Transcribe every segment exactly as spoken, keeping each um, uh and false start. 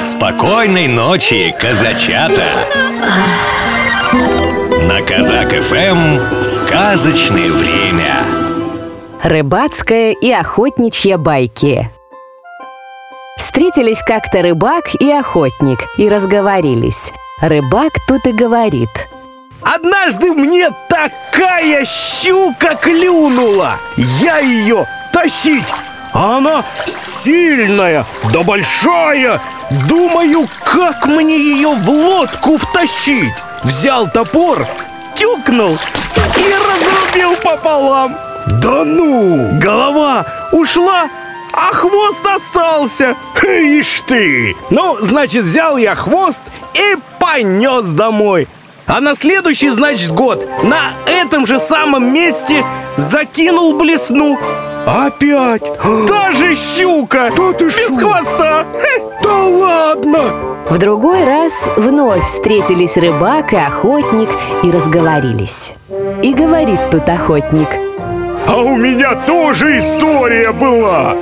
Спокойной ночи, казачата! На Казак-ФМ сказочное время. Рыбацкая и охотничья байки. Встретились как-то рыбак и охотник и разговорились. Рыбак тут и говорит: однажды мне такая щука клюнула! Я ее тащить! А она сильная, да большая! Думаю, как мне ее в лодку втащить? Взял топор, тюкнул и разрубил пополам. Да ну! Голова ушла, а хвост остался. Ишь ты! Ну, значит, взял я хвост и понес домой. А на следующий, значит, год на этом же самом месте закинул блесну. Опять? Та же щука! Да ты без шу... хвоста! Да ладно! В другой раз вновь встретились рыбак и охотник и разговорились. И говорит тут охотник: а у меня тоже история была.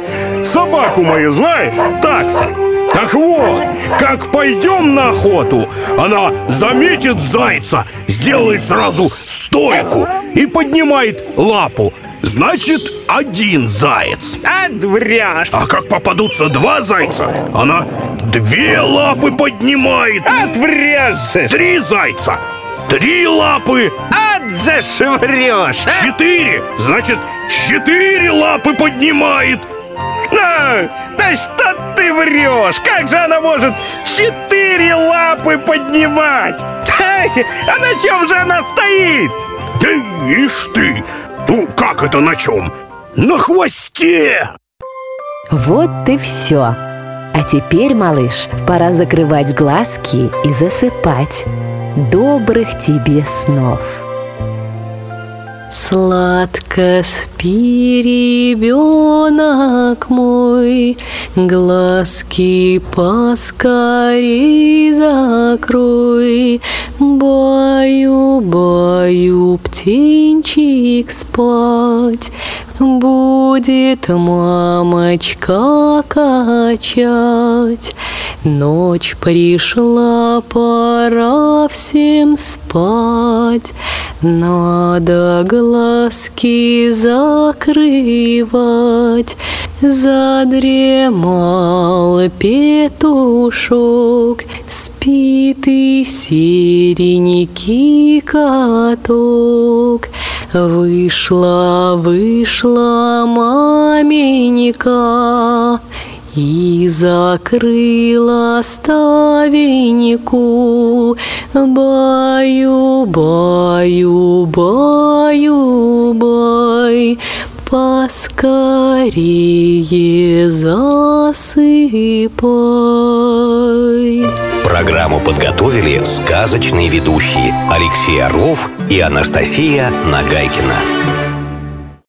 Собаку мою знаешь? Такса. Так вот, как пойдем на охоту, она заметит зайца, сделает сразу стойку и поднимает лапу. Значит, один заяц. Отвряж. А как попадутся два зайца, она две лапы поднимает. Отвряжешь. Три зайца. Три лапы. Отжешврешь. Четыре. Значит, четыре лапы поднимает. А, да что ты врешь? Как же она может четыре лапы поднимать? А на чем же она стоит? Да ишь ты! Ну, как это на чем? На хвосте! Вот и все. А теперь, малыш, пора закрывать глазки и засыпать. Добрых тебе снов! Сладко спи, ребенок мой, глазки поскорей закрой. Баю, баю, птенчик спать, будет мамочка качать. Ночь пришла, пора всем спать, надо глазки закрывать. Задремал петушок, спит и серенький каток. Вышла, вышла маменька и закрыла ставеньку. Баю, баю, баю, бай, поскорее засыпай. Программу подготовили сказочные ведущие Алексей Орлов и Анастасия Нагайкина.